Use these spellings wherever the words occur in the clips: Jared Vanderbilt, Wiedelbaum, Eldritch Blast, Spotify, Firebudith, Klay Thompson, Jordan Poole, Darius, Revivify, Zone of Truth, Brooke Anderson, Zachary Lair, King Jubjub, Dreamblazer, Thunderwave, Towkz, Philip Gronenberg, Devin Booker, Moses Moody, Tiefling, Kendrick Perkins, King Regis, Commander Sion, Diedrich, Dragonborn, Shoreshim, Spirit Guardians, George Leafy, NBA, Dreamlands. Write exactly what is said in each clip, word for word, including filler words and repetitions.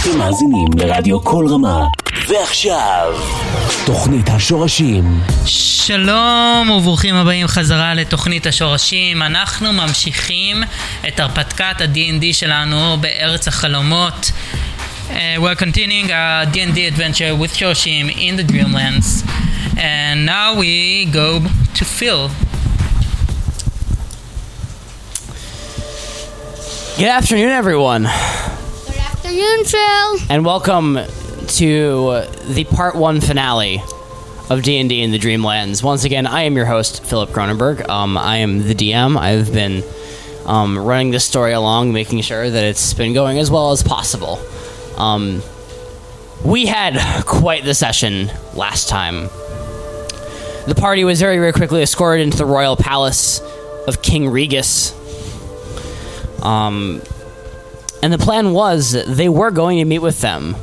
אתם מאזינים לרדיו כל רמה, ועכשיו תוכנית השורשים. שלום וברוכים הבאים חזרה לתוכנית השורשים. אנחנו ממשיכים את הרפתקת ה-די אנד די שלנו בארץ החלומות. Uh, we're continuing our די אנד די adventure with Shoreshim in the Dreamlands. And now we go to Phil. Good afternoon, everyone. Good afternoon, Phil. And welcome to the part one finale of די אנד די in the Dreamlands. Once again, I am your host, Philip Gronenberg. Um, I am the D M. I've been um, running this story along, making sure that it's been going as well as possible. Um, we had quite the session last time. The party was very, very quickly escorted into the royal palace of King Regis. Um, and the plan was they were going to meet with them.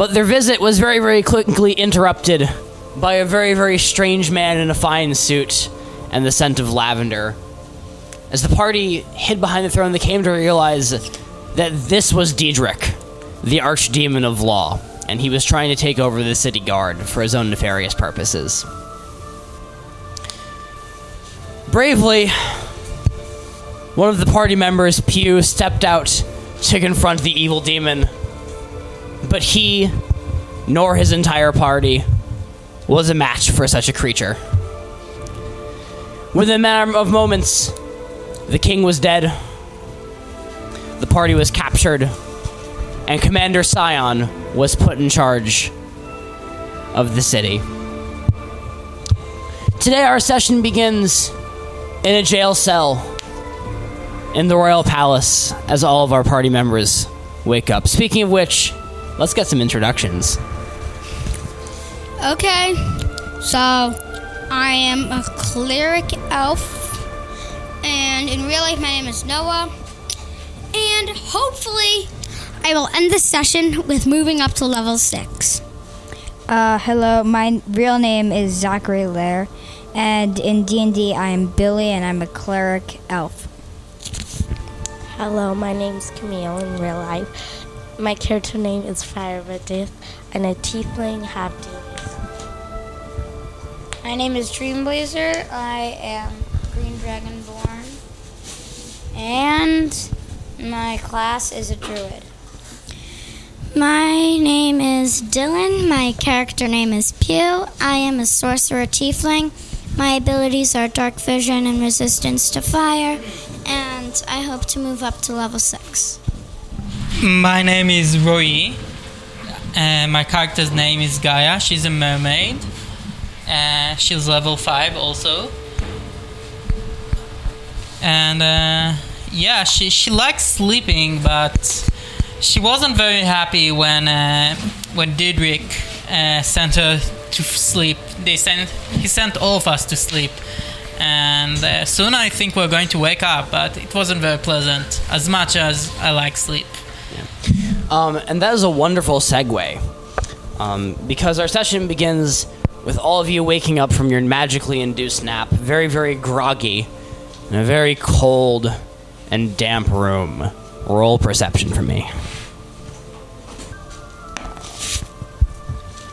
But their visit was very, very quickly interrupted by a very, very strange man in a fine suit and the scent of lavender. As the party hid behind the throne, they came to realize that this was Diedrich, the archdemon of law, and he was trying to take over the city guard for his own nefarious purposes. Bravely, one of the party members, Pew, stepped out to confront the evil demon, but he, nor his entire party, was a match for such a creature. Within a matter of moments, the king was dead, the party was captured, and Commander Sion was put in charge of the city. Today our session begins in a jail cell in the royal palace as all of our party members wake up. Speaking of which, let's get some introductions. Okay, so I am a cleric elf. And in real life, my name is Noah. And hopefully, I will end this session with moving up to level six. Uh, hello, my real name is Zachary Lair. And in די אנד די, I am Billy, and I'm a cleric elf. Hello, my name's Camille in real life. My character name is Firebudith, and a tiefling half-demon. My name is Dreamblazer. I am Green Dragonborn. And my class is a druid. My name is Dylan. My character name is Pew. I am a sorcerer tiefling. My abilities are dark vision and resistance to fire. And I hope to move up to level six. My name is Roy. Uh, my character's name is Gaia. She's a mermaid. Uh, she's level five also. And uh, yeah, she she likes sleeping, but she wasn't very happy when uh, when Diedrich uh, sent her to sleep. They sent he sent all of us to sleep, and uh, soon I think we're going to wake up. But it wasn't very pleasant, as much as I like sleep. Yeah. Um, and that is a wonderful segue, um, because our session begins with all of you waking up from your magically induced nap, very very groggy. In a very cold and damp room. Roll perception for me.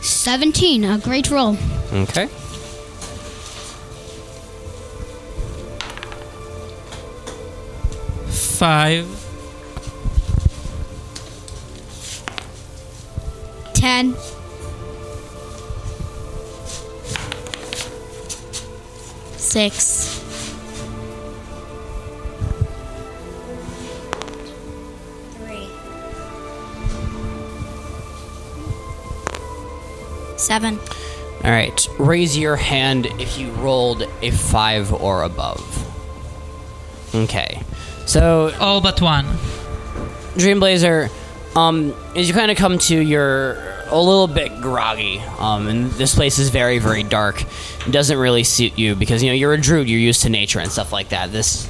seventeen, a great roll. Okay. five. ten. six. Seven. All right. Raise your hand if you rolled a five or above. Okay. So all but one. Dreamblazer, um, as you kind of come to, you're a little bit groggy, um, and this place is very, very dark. It doesn't really suit you because you know you're a druid. You're used to nature and stuff like that. This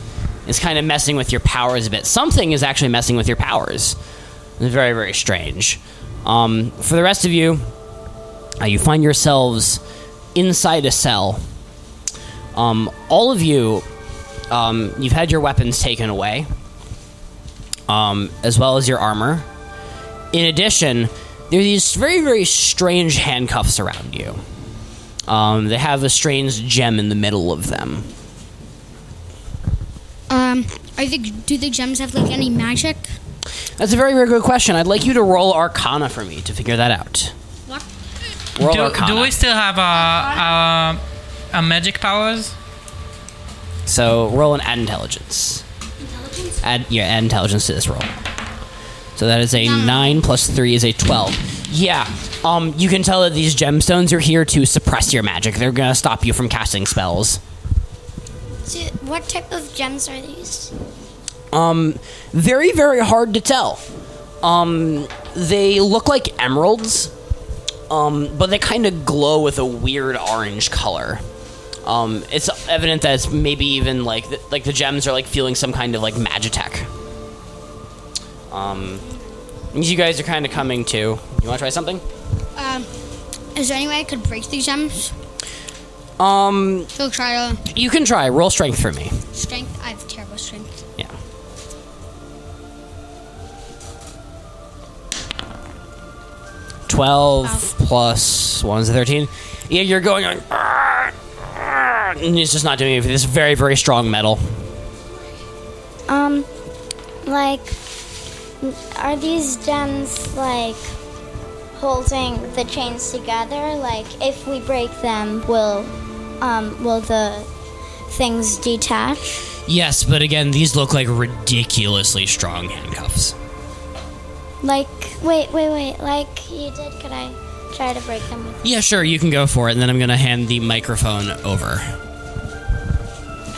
is kind of messing with your powers a bit. Something is actually messing with your powers. It's very, very strange. Um, for the rest of you. Uh, you find yourselves inside a cell. Um, all of you, um, you've had your weapons taken away. um, as well as your armor. In addition, there are these very, very strange handcuffs around you. Um, they have a strange gem in the middle of them. Um, are the, do the gems have, like, any magic? That's a very, very good question. I'd like you to roll Arcana for me to figure that out. What? Roll do, Arcana. Do we still have a, a, a magic powers? So roll an add intelligence. Intelligence? Add, yeah, add intelligence to this roll. So that is a um. nine plus three is a twelve. Yeah, um, you can tell that these gemstones are here to suppress your magic. They're going to stop you from casting spells. So what type of gems are these? Um, very, very hard to tell. Um, they look like emeralds, um, but they kind of glow with a weird orange color. Um, it's evident that it's maybe even like the, like the gems are like feeling some kind of like magitech. Um, you guys are kind of coming to. You want to try something? Um, is there any way I could break these gems? Um, so try to. You can try. Roll strength for me. Strength. I have terrible strength. Yeah. Twelve wow. plus one is thirteen. Yeah, you're going on. Argh! And it's just not doing anything. This very, very strong metal. Um, like, are these gems, like, holding the chains together? Like, if we break them, will, um, will the things detach? Yes, but again, these look like ridiculously strong handcuffs. Like, wait, wait, wait. Like you did, could I... try to break them. Yeah, sure, you can go for it, and then I'm going to hand the microphone over.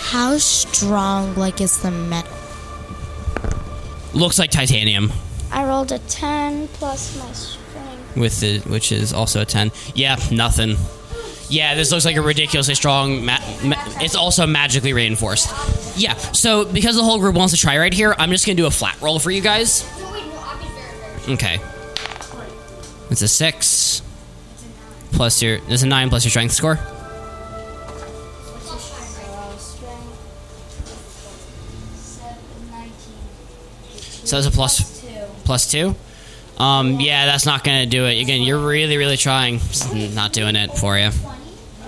How strong, like, is the metal? Looks like titanium. I rolled a ten plus my strength. With the, which is also a ten. Yeah, nothing. Yeah, this looks like a ridiculously strong... Ma- ma- it's also magically reinforced. Yeah, so because the whole group wants to try right here, I'm just going to do a flat roll for you guys. Okay. It's a six. Plus your, there's a nine plus your strength score. So it's a plus, plus two. Um, yeah, that's not gonna do it. Again, you're really, really trying. It's not doing it for you. I want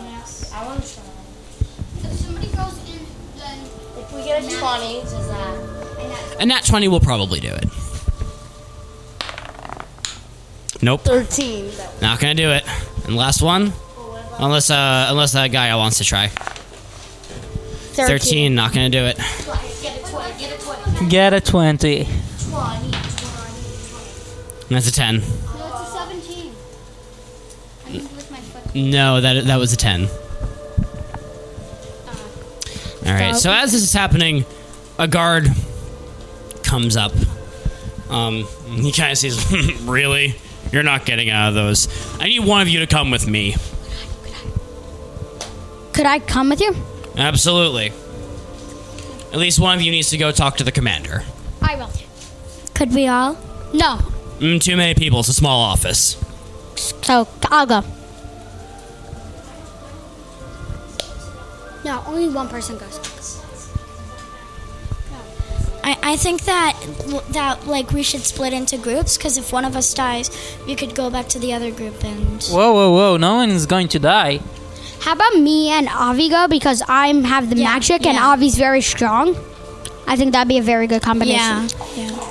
to try. If somebody goes in, then if we get a twenty, does that? And that twenty will probably do it. Nope. thirteen. Not gonna do it. And last one? Unless uh, unless that guy wants to try. thirteen. thirteen, not gonna do it. Get a twenty. Get a twenty. Get a twenty. twenty. That's a ten. No, it's a seventeen. I mean, with my foot. No, that that was a ten. Uh, All right. So as this is happening, a guard comes up. Um, he kind of sees, really. You're not getting out of those. I need one of you to come with me. Could I come with you? Absolutely. At least one of you needs to go talk to the commander. I will. Could we all? No. Mm, too many people. It's a small office. So, I'll go. No, only one person goes. I, I think that, that like, we should split into groups, because if one of us dies, we could go back to the other group and... Whoa, whoa, whoa, no one's going to die. How about me and Avi go, because I have the yeah, magic, yeah. and Avi's very strong. I think that'd be a very good combination. Yeah. yeah.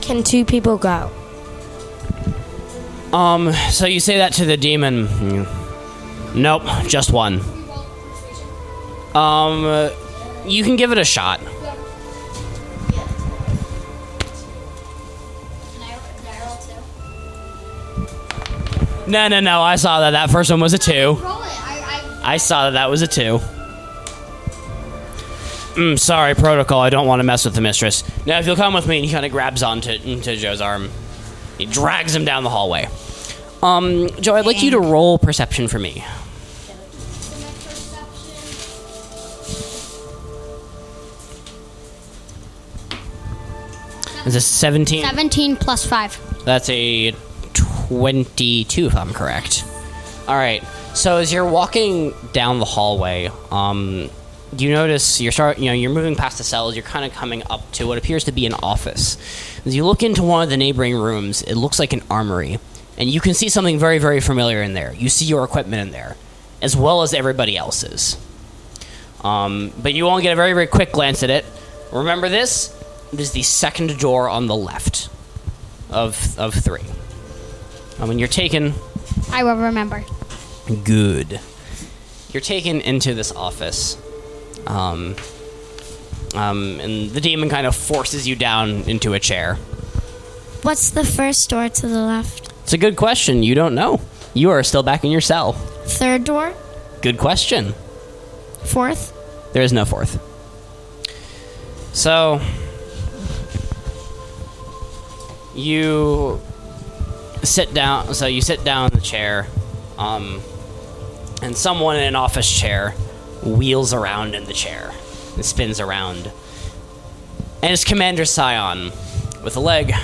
Can two people go? Um, so you say that to the demon. Nope, just one. Um... Uh, You can give it a shot. No, no, no. I saw that. That first one was a two. I saw that. That was a two. Mm, sorry, protocol. I don't want to mess with the mistress. Now, if you'll come with me, he kind of grabs onto to Joe's arm. He drags him down the hallway. Um, Joe, I'd like you to roll perception for me. It's a seventeen. seventeen plus five. That's a twenty-two, if I'm correct. All right. So as you're walking down the hallway, um, you notice you're start, you know, you're moving past the cells. You're kind of coming up to what appears to be an office. As you look into one of the neighboring rooms, it looks like an armory, and you can see something very, very familiar in there. You see your equipment in there, as well as everybody else's. Um, but you only get a very, very quick glance at it. Remember this? It is the second door on the left of of three. And when you're taken... I will remember. Good. You're taken into this office. Um, um, and the demon kind of forces you down into a chair. What's the first door to the left? It's a good question. You don't know. You are still back in your cell. Third door? Good question. Fourth? There is no fourth. So, you sit down, so you sit down in the chair, um, and someone in an office chair wheels around in the chair and spins around. And it's Commander Sion with a leg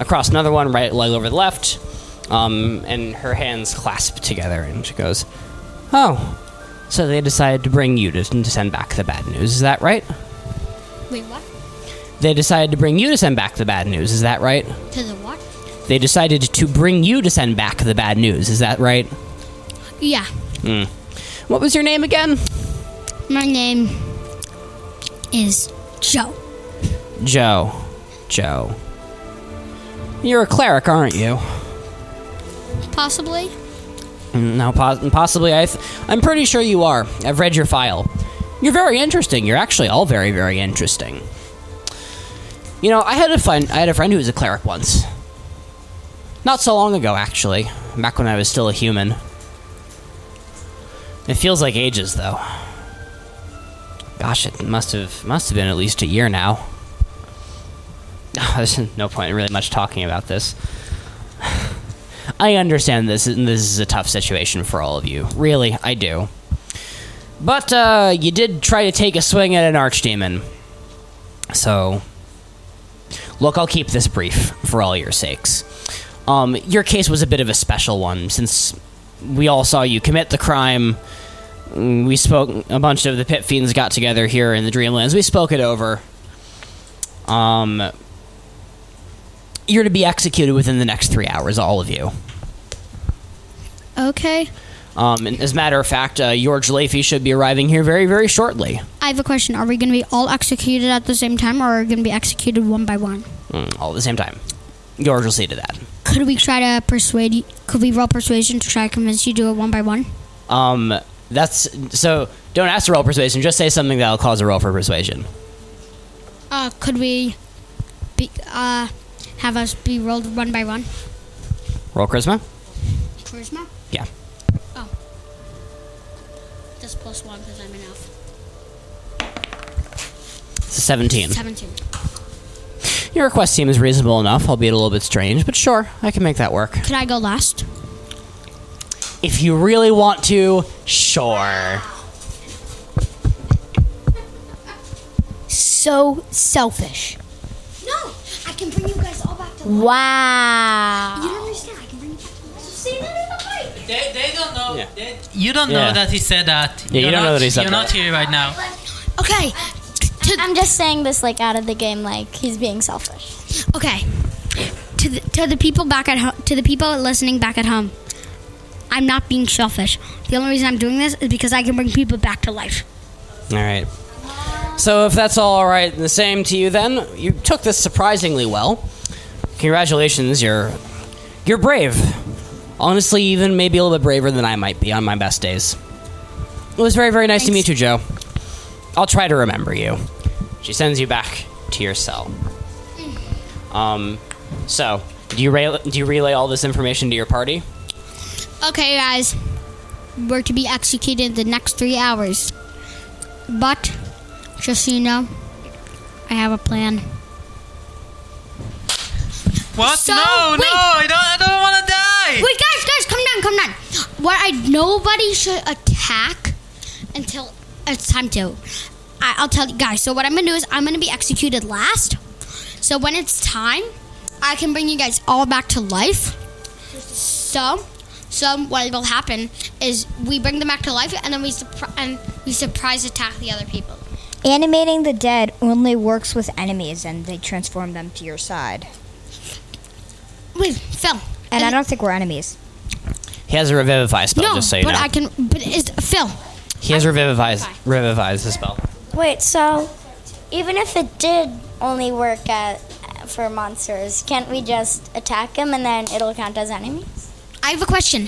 across another one, right leg over the left, um, and her hands clasped together, and she goes, "Oh, so they decided to bring you to, to send back the bad news, is that right?" Wait, what? They decided to bring you to send back the bad news, is that right? To the what? They decided to bring you to send back the bad news, is that right? Yeah. Mm. What was your name again? My name is Joe. Joe. Joe. You're a cleric, aren't you? Possibly. No, pos- possibly. I th- I'm pretty sure you are. I've read your file. You're very interesting. You're actually all very, very interesting. You know, I had a friend. I had a friend who was a cleric once. Not so long ago, actually. Back when I was still a human. It feels like ages, though. Gosh, it must have must have been at least a year now. Oh, there's no point in really much talking about this. I understand this, and this is a tough situation for all of you. Really, I do. But uh, you did try to take a swing at an archdemon. So, look, I'll keep this brief for all your sakes. Um, your case was a bit of a special one, since we all saw you commit the crime. We spoke, a bunch of the pit fiends got together here in the Dreamlands. We spoke it over. Um, you're to be executed within the next three hours, all of you. Okay. Um, and as a matter of fact, uh, George Leafy should be arriving here very, very shortly. I have a question. Are we going to be all executed at the same time, or are we going to be executed one by one? Mm, all at the same time. George will see to that. Could we try to persuade you? Could we roll persuasion to try to convince you to do it one by one? Um, that's... So, don't ask to roll persuasion. Just say something that'll cause a roll for persuasion. Uh, could we be, uh, have us be rolled one by one? Roll charisma? Charisma? Yeah. Plus one because I'm an elf. It's a seventeen. seventeen. Your request seems reasonable enough, albeit a little bit strange, but sure, I can make that work. Could I go last? If you really want to, sure. So selfish. No, I can bring you guys all back to life. Wow. You don't understand. I can bring you back to life. See that? They, they don't know. Yeah. They, you don't yeah. know that he said that. Yeah, you're you don't not, know that he said you're that. You're not here right now. Okay. To, I'm just saying this like out of the game, like he's being selfish. Okay. To the, to the people back at home, to the people listening back at home, I'm not being selfish. The only reason I'm doing this is because I can bring people back to life. All right. So if that's all right, the same to you then. You took this surprisingly well. Congratulations, you're you're brave. Honestly, even maybe a little bit braver than I might be on my best days. It was very, very nice Thanks. to meet you, Joe. I'll try to remember you. She sends you back to your cell. Um, so, do you, re- do you relay all this information to your party? Okay, guys. We're to be executed in the next three hours. But, just so you know, I have a plan. What? So, no, wait. no, I don't, I don't want to die! Wait, guys, guys, come down, come down. What I nobody should attack until it's time to. I, I'll tell you guys. So what I'm gonna do is I'm gonna be executed last. So when it's time, I can bring you guys all back to life. So So what will happen is we bring them back to life, and then we surpri- and we surprise attack the other people. Animating the dead only works with enemies, and they transform them to your side. Wait, Phil. And, and I don't think we're enemies. He has a revivify spell, no, just so you know. No, but I can... But is Phil... He has revivifies, revivifies the spell. Wait, so even if it did only work at, for monsters, can't we just attack them and then it'll count as enemies? I have a question.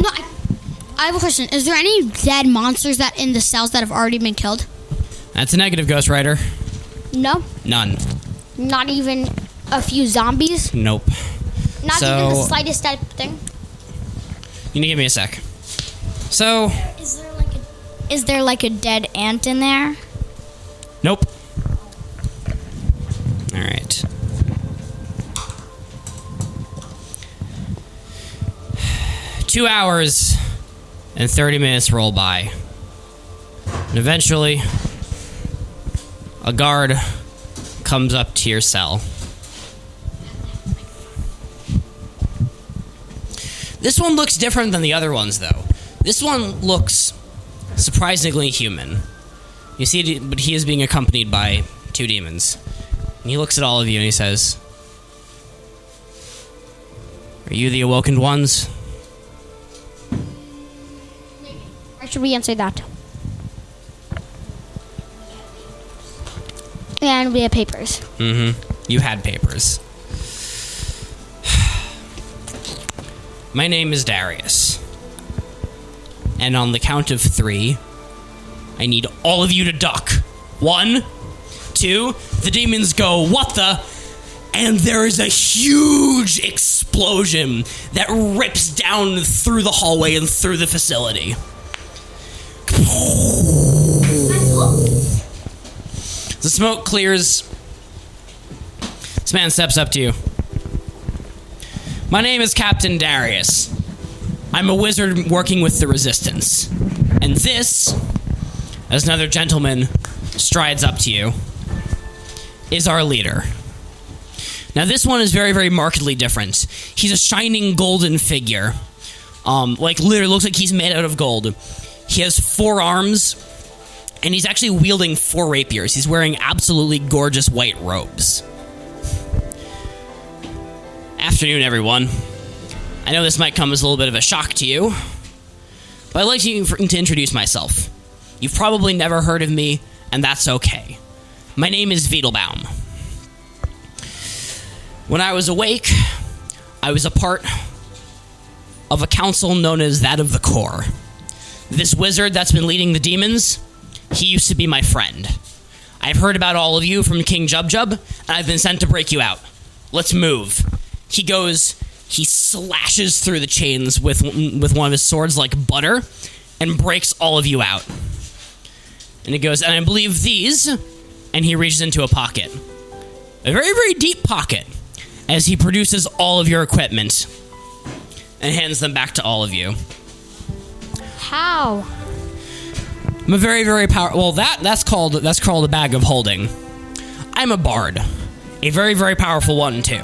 No, I, I have a question. Is there any dead monsters that in the cells that have already been killed? That's a negative, Ghost Rider. No. None. Not even a few zombies? Nope. Not so, even the slightest type of thing? You need to give me a sec. So... Is there like a, is there like a dead ant in there? Nope. All right. Two hours and thirty minutes roll by. And eventually, a guard comes up to your cell. This one looks different than the other ones, though. This one looks surprisingly human. You see, but he is being accompanied by two demons. And he looks at all of you and he says, "Are you the awakened ones?" Why should we answer that? And we have papers. Mm-hmm. You had papers. My name is Darius. And on the count of three, I need all of you to duck. One, two, the demons go, "What the?" And there is a huge explosion that rips down through the hallway and through the facility. The smoke clears. This man steps up to you. "My name is Captain Darius. I'm a wizard working with the Resistance. And this," as another gentleman strides up to you, "is our leader." Now this one is very, very markedly different. He's a shining golden figure. Um, like, literally looks like he's made out of gold. He has four arms, and he's actually wielding four rapiers. He's wearing absolutely gorgeous white robes. "Afternoon, everyone. I know this might come as a little bit of a shock to you, but I'd like to, to introduce myself. You've probably never heard of me, and that's okay. My name is Wiedelbaum. When I was awake, I was a part of a council known as that of the Core. This wizard that's been leading the demons, he used to be my friend. I've heard about all of you from King Jubjub, and I've been sent to break you out. Let's move." He goes... He slashes through the chains with with one of his swords like butter and breaks all of you out. And he goes, "And I believe these," and he reaches into a pocket. A very, very deep pocket, as he produces all of your equipment and hands them back to all of you. How? I'm a very, very powerful... Well, that, that's called that's called a bag of holding. I'm a bard. A very, very powerful one, too.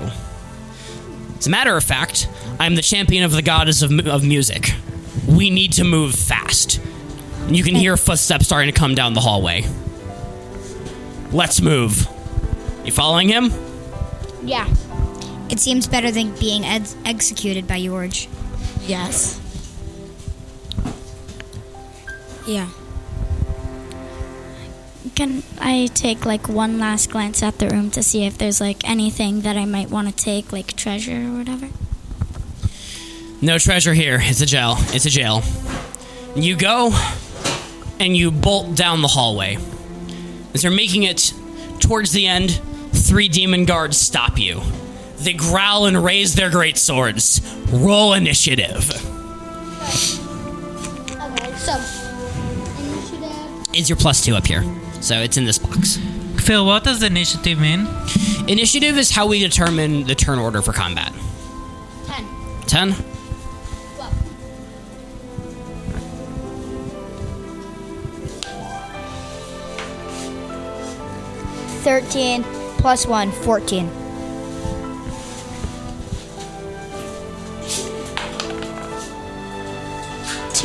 As a matter of fact, I'm the champion of the goddess of, of music. We need to move fast. You can hear footsteps starting to come down the hallway. Let's move." You following him? Yeah. It seems better than being ed- executed by George. Yes. Yeah. Can I take, like, one last glance at the room to see if there's, like, anything that I might want to take, like treasure or whatever? No treasure here. It's a jail. It's a jail. You go, and you bolt down the hallway. As you're making it towards the end, three demon guards stop you. They growl and raise their great swords. Roll initiative. Okay, so initiative is your plus two up here. So it's in this box. Phil, what does initiative mean? Initiative is how we determine the turn order for combat. Ten. Ten? Twelve. Thirteen plus one, fourteen.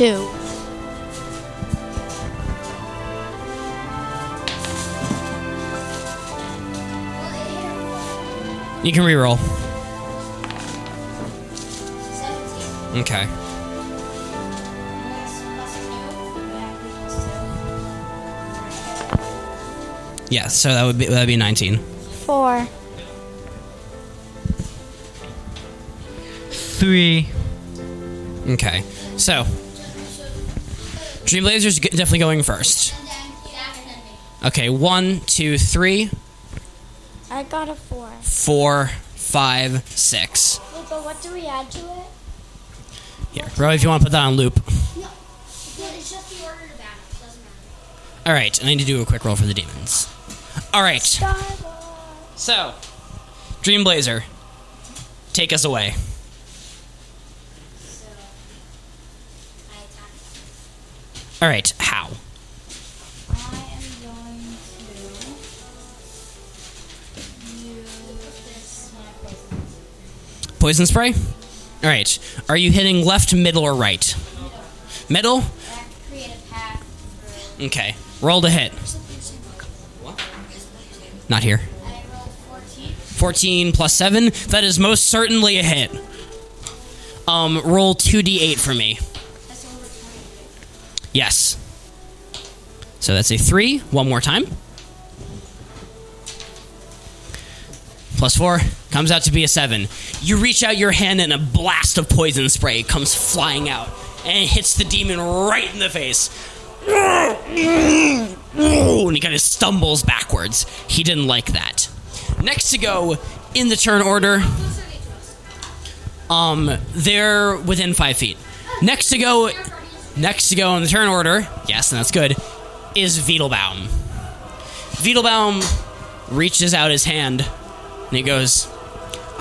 two. You can reroll. Okay. Yeah, so that would be that'd be nineteen. Four. Three. Okay, so Dreamblazer's definitely going first. Okay, one, two, three. I got a four. Four, five, six. Wait, but what do we add to it? Here, Roy, if you want to put that on loop. No, but it's just the order of battle. It doesn't matter. All right, I need to do a quick roll for the demons. All right. Starboard. So, Dreamblazer, take us away. So, I attack. All right, how? I am going to use my poison spray. Poison spray? All right. Are you hitting left, middle, or right? Middle. Middle? I have to create a path for... Okay. Roll to hit. What? Not here. I rolled fourteen. fourteen plus seven. That is most certainly a hit. Um, roll two d eight for me. That's over twenty. Yes. So that's a three. One more time. Plus four. Comes out to be a seven. You reach out your hand and a blast of poison spray comes flying out and it hits the demon right in the face. And he kind of stumbles backwards. He didn't like that. Next to go in the turn order. Um, they're within five feet. Next to go, next to go in the turn order. Yes, and that's good. Is Wiedelbaum. Wiedelbaum reaches out his hand and he goes,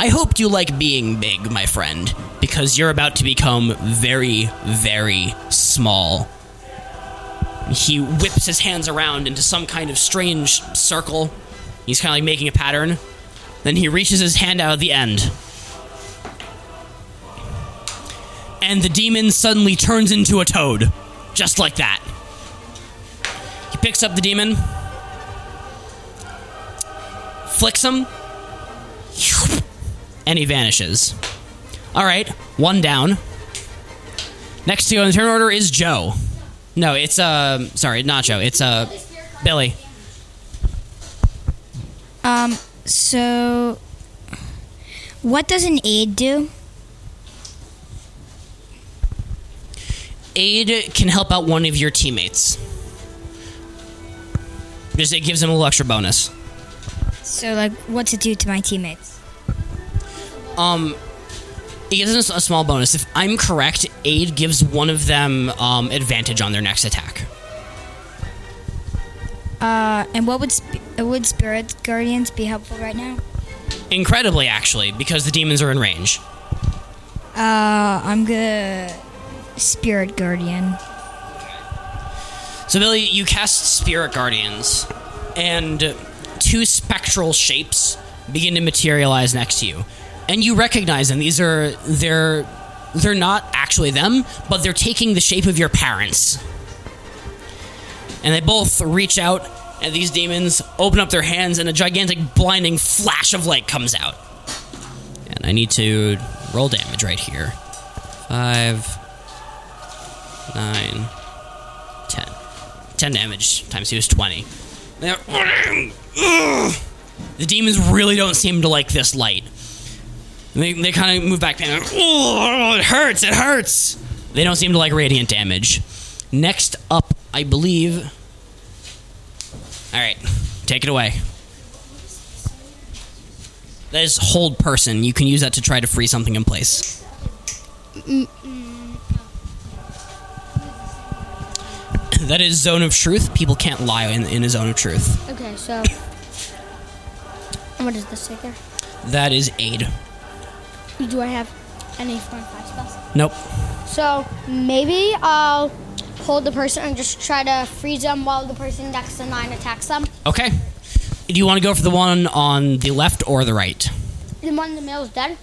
I hoped you like being big, my friend, because you're about to become very, very small. He whips his hands around into some kind of strange circle. He's kind of like making a pattern. Then he reaches his hand out at the end. And the demon suddenly turns into a toad. Just like that. He picks up the demon. Flicks him. And he vanishes. Alright, one down. Next to go in the turn order is Joe. No, it's, uh, sorry, not Joe. It's, uh, Billy. Um, so... What does an aid do? Aid can help out one of your teammates. Just, it gives them a little extra bonus. So, like, what's it do to my teammates? Um, it gives us a small bonus. If I'm correct, aid gives one of them um, advantage on their next attack. Uh, and what would sp- would spirit guardians be helpful right now? Incredibly, actually, because the demons are in range. Uh, I'm gonna spirit guardian. So Billy, you cast spirit guardians, and two spectral shapes begin to materialize next to you. And you recognize them. These are, they're, they're not actually them, but they're taking the shape of your parents. And they both reach out, and these demons open up their hands, and a gigantic blinding flash of light comes out. And I need to roll damage right here. Five, nine, ten. Ten damage times two is twenty. The demons really don't seem to like this light. They, they kind of move back. Oh, it hurts, it hurts. They don't seem to like radiant damage. Next up, I believe. All right, take it away. That is hold person. You can use that to try to free something in place. That is zone of truth. People can't lie in, in a zone of truth. Okay, so. What is this right there? That is aid. Do I have any four and five spells? Nope. So maybe I'll hold the person and just try to freeze them while the person next to nine attacks them. Okay. Do you want to go for the one on the left or the right? The one in the middle is dead?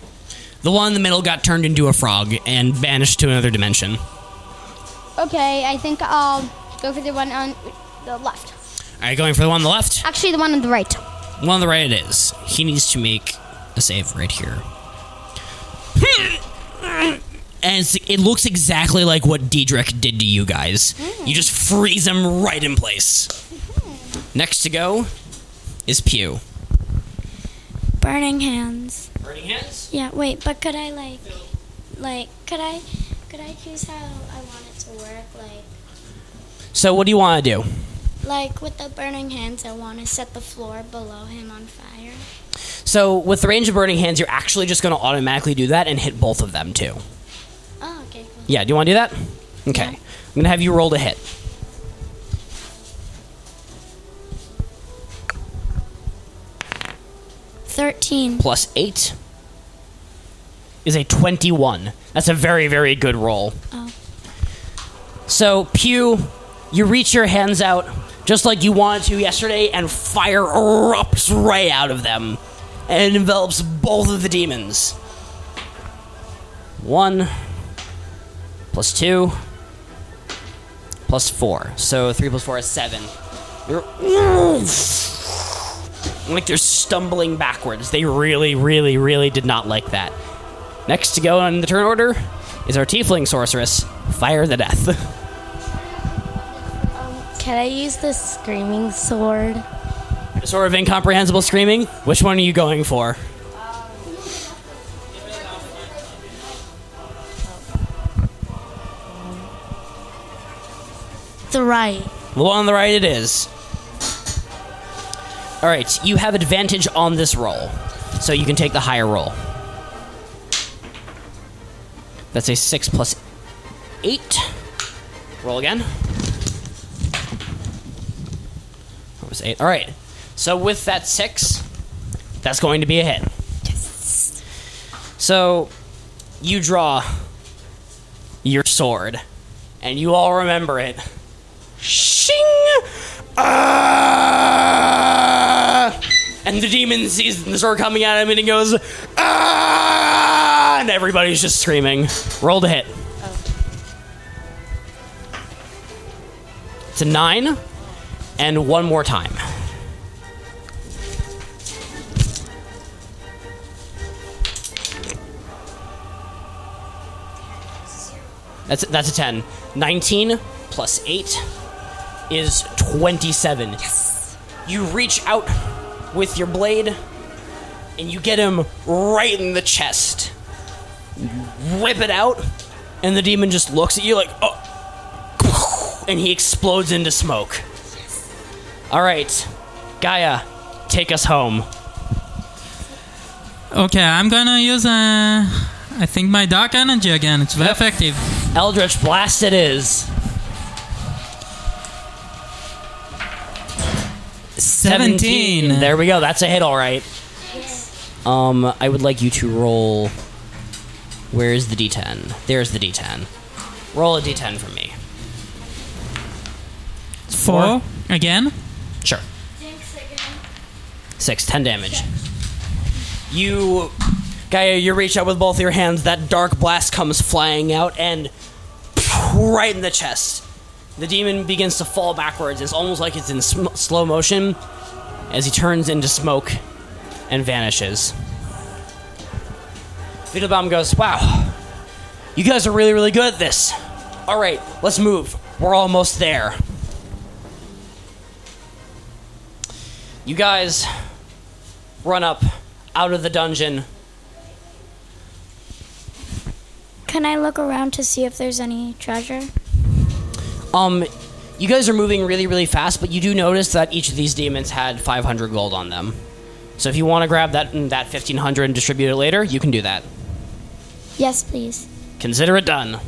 The one in the middle got turned into a frog and vanished to another dimension. Okay, I think I'll go for the one on the left. All right, going for the one on the left? Actually, the one on the right. One on the right it is. He needs to make a save right here. And it's, it looks exactly like what Diedrich did to you guys. Mm. You just freeze him right in place. Mm-hmm. Next to go is Pew. Burning hands. Burning hands? Yeah, wait, but could I, like... Like, could I... Could I choose how I want it to work, like... So what do you want to do? Like, with the burning hands, I want to set the floor below him on fire. So, with the range of burning hands, you're actually just going to automatically do that and hit both of them, too. Oh, okay. Cool. Yeah, do you want to do that? Okay. Yeah. I'm going to have you roll to hit. thirteen. Plus eight. Is a twenty-one. That's a very, very good roll. Oh. So, Pew, you reach your hands out just like you wanted to yesterday, and fire erupts right out of them. And it envelops both of the demons. One, plus two, plus four. So, three plus four is seven. You're... Like you're stumbling backwards. They really, really, really did not like that. Next to go on the turn order is our tiefling sorceress, Fire the Death. Um, can I use the screaming sword? The sword of incomprehensible screaming? Which one are you going for? Um, the right. The one on the right it is. All right, you have advantage on this roll, so you can take the higher roll. That's a six plus eight. Roll again. That was eight. All right. So with that six, that's going to be a hit. Yes. So you draw your sword, and you all remember it. Shing! Ah! And the demon sees the sword coming at him, and he goes, ah! And everybody's just screaming. Roll to hit. Oh. It's a nine. And one more time. That's that's a ten. nineteen plus eight is twenty-seven. Yes. You reach out with your blade, and you get him right in the chest. Rip it out, and the demon just looks at you like, oh, and he explodes into smoke. Yes. All right, Gaia, take us home. Okay, I'm gonna use uh, I think my dark energy again. It's very yep. effective. Eldritch blast it is. Seventeen. Seventeen. There we go. That's a hit, all right. Yes. Um, I would like you to roll. Where is the D ten? There's the D ten. Roll a D ten for me. It's four. Four. Again? Sure. Six. Ten damage. You, Gaia, you reach out with both your hands. That dark blast comes flying out and right in the chest. The demon begins to fall backwards. It's almost like it's in sm- slow motion as he turns into smoke and vanishes. Wiedelbaum goes, wow, you guys are really, really good at this. All right, let's move. We're almost there. You guys run up out of the dungeon. Can I look around to see if there's any treasure? Um, you guys are moving really, really fast, but you do notice that each of these demons had five hundred gold on them. So if you want to grab that that fifteen hundred and distribute it later, you can do that. Yes, please. Consider it done.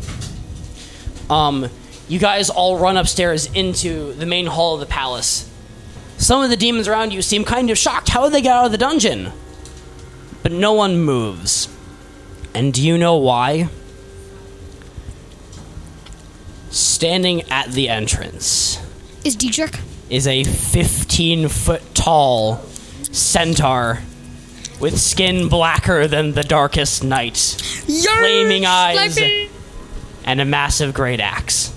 Um, you guys all run upstairs into the main hall of the palace. Some of the demons around you seem kind of shocked. How did they get out of the dungeon? But no one moves. And do you know why? Standing at the entrance is Diedrich. Is a fifteen foot tall centaur with skin blacker than the darkest night, yes! Flaming eyes, Slappy! And a massive great axe.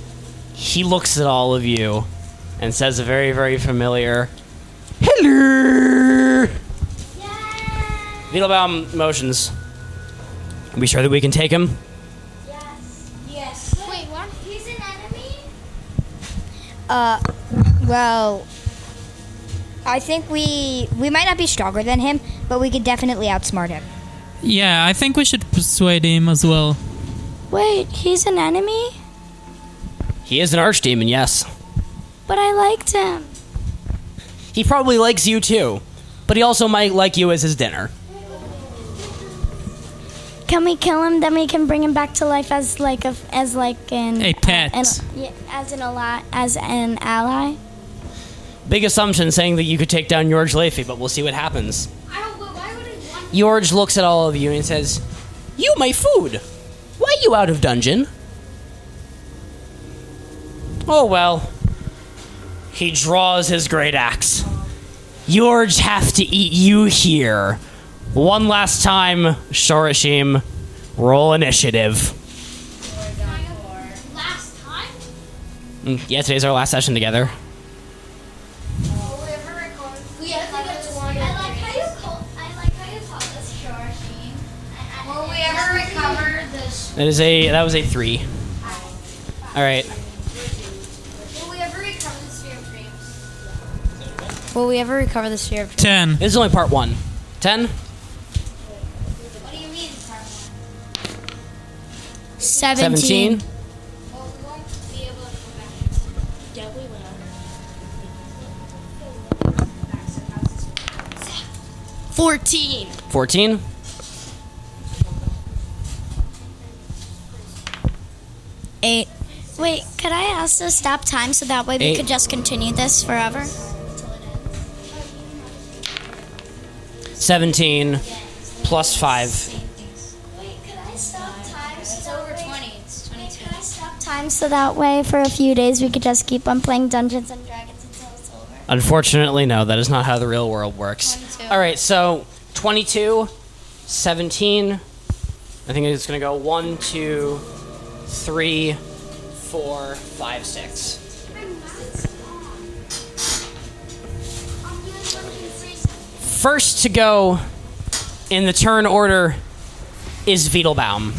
He looks at all of you and says a very, very familiar, "Hello!" Wiedelbaum motions. Are we sure that we can take him? Yes. Yes. Wait, what? He's an enemy? Uh, well, I think we we might not be stronger than him, but we could definitely outsmart him. Yeah, I think we should persuade him as well. Wait, he's an enemy? He is an archdemon, yes. But I liked him. He probably likes you too, but he also might like you as his dinner. Can we kill him? Then we can bring him back to life as like a as like an a pet, an, yeah, as an ally, as an ally. Big assumption saying that you could take down George Leafy, but we'll see what happens. I don't, why would he want George looks at all of you and says, "You, my food. Why you out of dungeon?" Oh well. He draws his great axe. George have to eat you here. One last time, Shoreshim, roll initiative. Four four. Last time? Mm, yeah, today's our last session together. Oh, we we have like to go to one. I like how you call, I like how you call this Shoreshim. Will we ever recover this? That is a that was a three. All right. Will we ever recover the sphere of dreams? Will we ever recover the sphere of dreams? Ten. This is only part one. Ten. seventeen. seventeen. fourteen. fourteen. eight. Wait, could I also stop time so that way we Eight. could just continue this forever? seventeen plus five. So that way, for a few days, we could just keep on playing Dungeons and Dragons until it's over. Unfortunately, no. That is not how the real world works. twenty-two. All right, so twenty-two, seventeen. I think it's going to go one, two, three, four, five, six. First to go in the turn order is Wiedelbaum.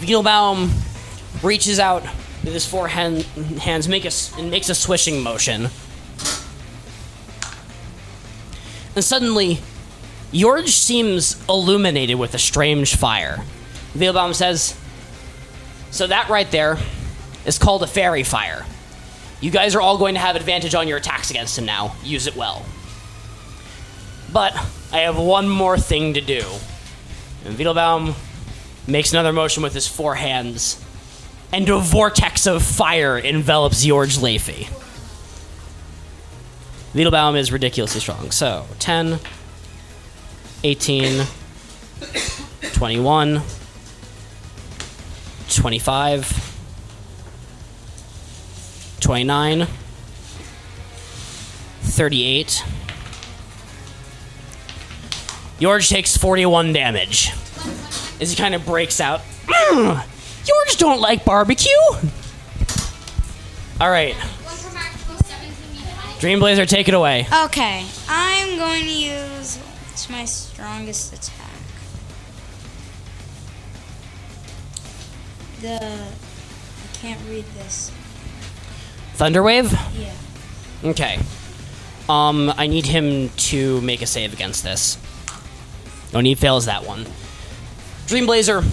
Wiedelbaum reaches out with his four hand, hands make a, and makes a swishing motion. And suddenly, George seems illuminated with a strange fire. Wiedelbaum says, "So that right there is called a fairy fire. You guys are all going to have advantage on your attacks against him now. Use it well. But I have one more thing to do." And Wiedelbaum makes another motion with his four hands, and a vortex of fire envelops George Leafy. Wiedelbaum is ridiculously strong. So, ten, eighteen, twenty-one, twenty-five, twenty-nine, thirty-eight. George takes forty-one damage as he kind of breaks out. Mm! George don't like barbecue. All right. Dreamblazer, take it away. Okay, I'm going to use it's my strongest attack. The I can't read this. Thunderwave? Yeah. Okay. Um, I need him to make a save against this. No, he fails that one. Dreamblazer,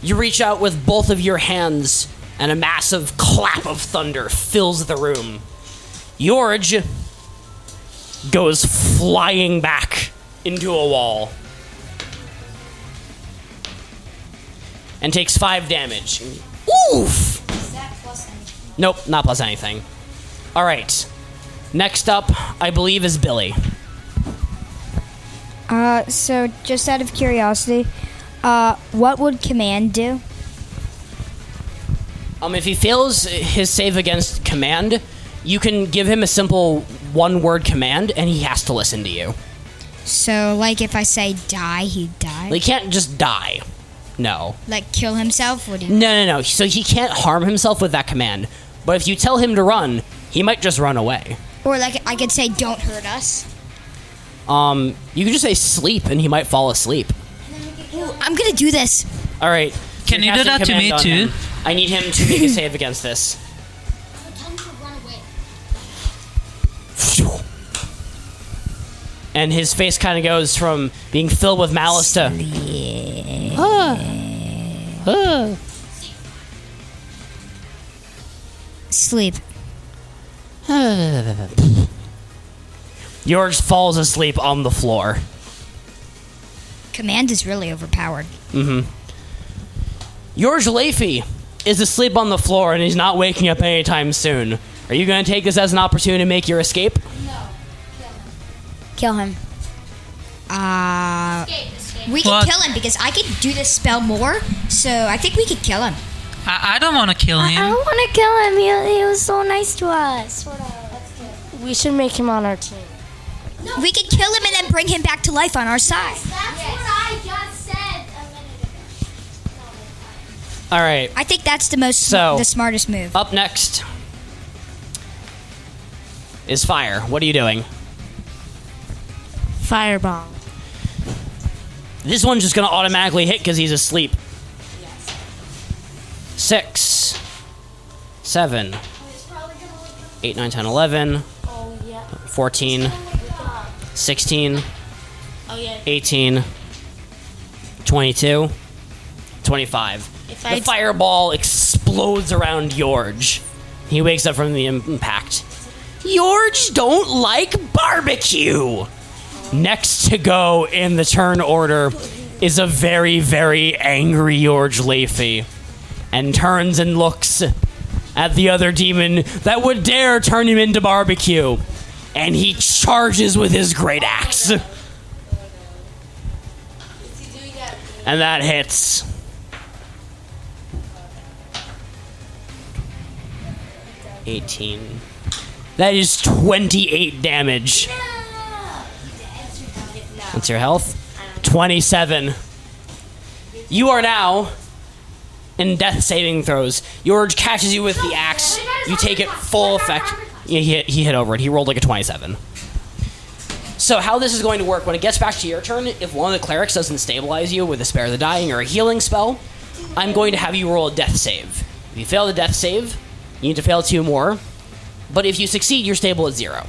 you reach out with both of your hands, and a massive clap of thunder fills the room. George goes flying back into a wall and takes five damage. Oof! Is that plus anything? Nope, not plus anything. All right. Next up, I believe, is Billy. Uh, so just out of curiosity, Uh, what would command do? Um, if he fails his save against command, you can give him a simple one-word command, and he has to listen to you. So, like, if I say die, he'd die? Well, he can't just die. No. Like kill himself? What do you mean? No, no, no. So he can't harm himself with that command. But if you tell him to run, he might just run away. Or like I could say, don't hurt us. Um, you could just say sleep, and he might fall asleep. Ooh, I'm gonna do this. All right. Can you do that to me too? Him. I need him to make a save against this. And his face kind of goes from being filled with malice to... Ah. Ah. Sleep. George falls asleep on the floor. Command is really overpowered. Mm-hmm. George Leafy is asleep on the floor, and he's not waking up anytime soon. Are you going to take this as an opportunity to make your escape? No. Kill him. Uh, escape, escape. We can kill him because I could do this spell more, so I think we could kill him. I, I don't want to kill him. I, I don't want to kill him. He, he was so nice to us. Sort of. Let's kill him. We should make him on our team. No. We could kill him and then bring him back to life on our side. Yes, that's yes. what I just said a minute ago. All right. I think that's the most so, the smartest move. Up next is fire. What are you doing? Fireball. This one's just going to automatically hit because he's asleep. Yes. Six. Seven. Eight, nine, ten, eleven. Oh, yeah. Fourteen. Sixteen. Oh, yeah. Eighteen. Twenty-two. Twenty-five. If I the fireball explodes around George. He wakes up from the impact. George don't like barbecue! Next to go in the turn order is a very, very angry George Leafy, and turns and looks at the other demon that would dare turn him into barbecue, and he charges with his great axe. And that hits. eighteen. That is twenty-eight damage. What's your health? twenty-seven. You are now in death saving throws. George catches you with the axe. You take it full effect. Yeah, he, he hit over it. He rolled like a twenty-seven. So how this is going to work, when it gets back to your turn, if one of the clerics doesn't stabilize you with a spare the dying or a healing spell, I'm going to have you roll a death save. If you fail the death save, you need to fail two more. But if you succeed, you're stable at zero.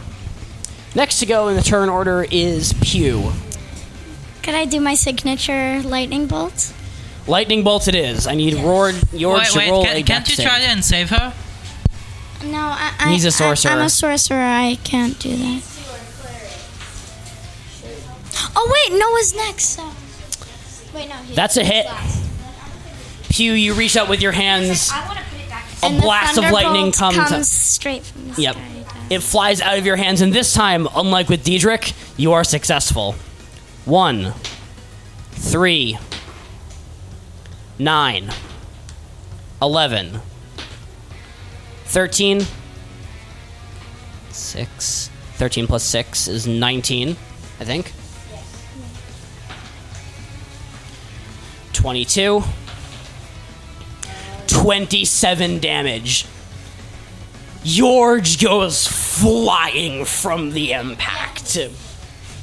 Next to go in the turn order is Pew. Could I do my signature lightning bolt? Lightning bolt it is. I need yes. Roar, George to roll can, a Can't you save. Try and save her? No, I... I He's a sorcerer. I, I'm a sorcerer. I can't do that. Oh, wait. Noah's next. So. Wait, no. That's a hit. Pew, you reach out with your hands. I want to put it back. A blast of lightning comes... comes straight from the yep. sky. It flies out of your hands, and this time, unlike with Diedrich, you are successful. One, three, nine, eleven, thirteen, six, thirteen plus six is nineteen, I think. Twenty-two, twenty-seven damage. George goes flying from the impact.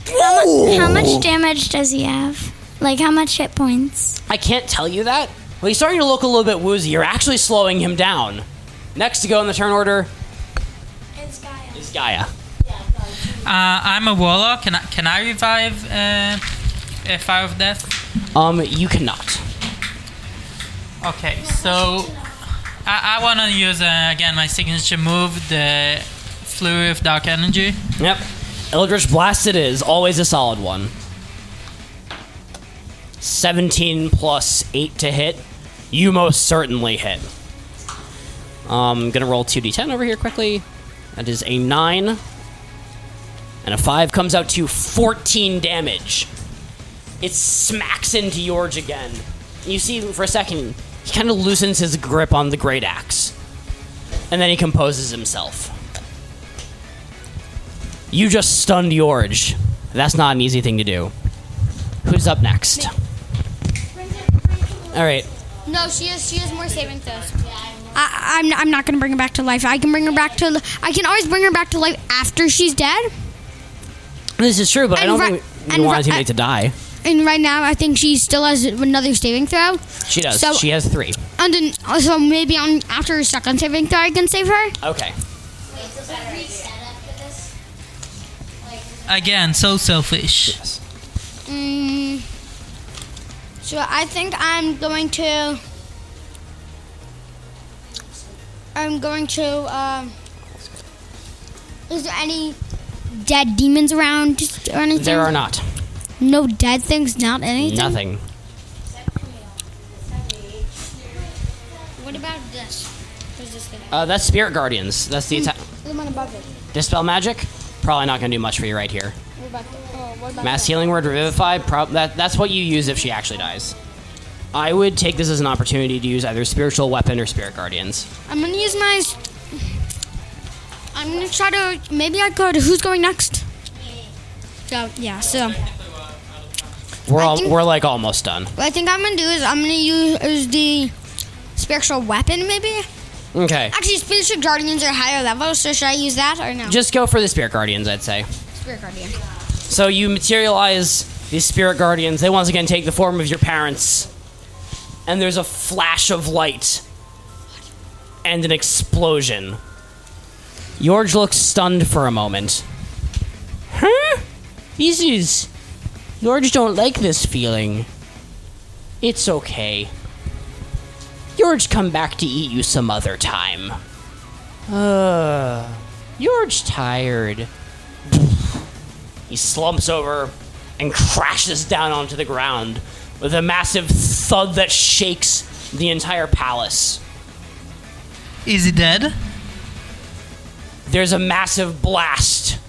How, how much damage does he have? Like, how much hit points? I can't tell you that. Well, he's starting to look a little bit woozy. You're actually slowing him down. Next to go in the turn order is Gaia. Is Gaia. Uh, I'm a warlock. Can I, can I revive uh, a Fire of Death? Um, you cannot. Okay, so... I, I want to use, uh, again, my signature move, the Flurry of Dark Energy. Yep. Eldritch Blast it is. Always a solid one. seventeen plus eight to hit. You most certainly hit. I'm going to roll two d ten over here quickly. That is a nine. And a five comes out to fourteen damage. It smacks into George again. You see, for a second... He kind of loosens his grip on the great axe. And then he composes himself. You just stunned George. That's not an easy thing to do. Who's up next? All right. No, she has she has more saving throws. I, I'm I'm not gonna bring her back to life. I can bring her back to. I can always bring her back to life after she's dead. This is true, but and I don't ri- think we want to make to die. And right now, I think she still has another saving throw. She does. So, she has three. And then, so maybe on after her second saving throw, I can save her. Okay. Wait, does that reset after this? Like, again, so selfish. Yes. Mm, so I think I'm going to. I'm going to. Um, is there any dead demons around or anything? There are not. No dead things, not anything? Nothing. What about this? this uh, that's Spirit Guardians. That's the attack. The one above it. Dispel Magic? Probably not going to do much for you right here. What about the, oh, what about Mass that? Healing Word, Revivify? Pro- that, that's what you use if she actually dies. I would take this as an opportunity to use either Spiritual Weapon or Spirit Guardians. I'm going to use my... I'm going to try to... Maybe I could... Who's going next? So, yeah, so... We're all, think, we're like almost done. What I think I'm gonna do is I'm gonna use is the spiritual weapon maybe. Okay. Actually, spiritual guardians are higher level, so should I use that or no? Just go for the spirit guardians, I'd say. Spirit guardian. So you materialize these spirit guardians. They once again take the form of your parents, and there's a flash of light and an explosion. George looks stunned for a moment. Huh? This is. George don't like this feeling. It's okay. George come back to eat you some other time. Uh, George tired. He slumps over and crashes down onto the ground with a massive thud that shakes the entire palace. Is he dead? There's a massive blast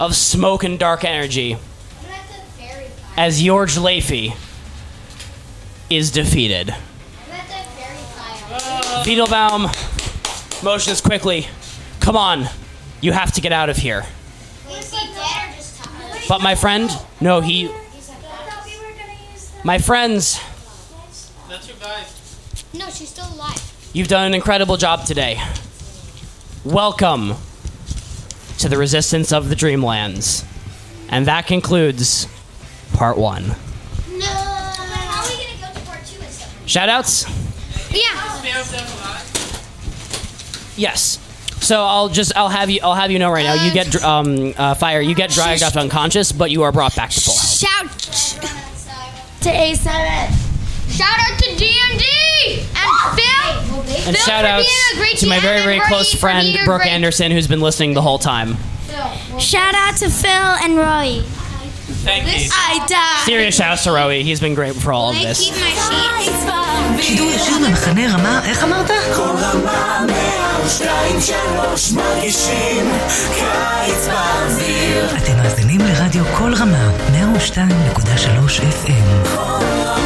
of smoke and dark energy as George Leafy is defeated. Wiedelbaum motions quickly. Come on, you have to get out of here. But my friend, no, he. My friends. That's who died. No, she's still alive. You've done an incredible job today. Welcome to the resistance of the Dreamlands, and that concludes Part one. No. How are we going to go to part two and stuff? Shoutouts? Yeah. Yes. So I'll just I'll have you I'll have you know right now. You get um uh, fire. You get dragged up unconscious, but you are brought back to full health. Shout to A seven. Shout out to D M D and Phil. And shout out to my very very close friend Brooke Anderson, who's been listening the whole time. Shout out to Phil and Roy. Thank you. I died. Serious shout to Rowie. He's been great for all of this. שידור ישיר למחנה רמה, איך אמרת? כל רמה מאה, שתיים, שלוש, מרגישים קיץ באוויר. אתם מאזינים לרדיו כל רמה, מאה ושתיים נקודה שלוש אף אם.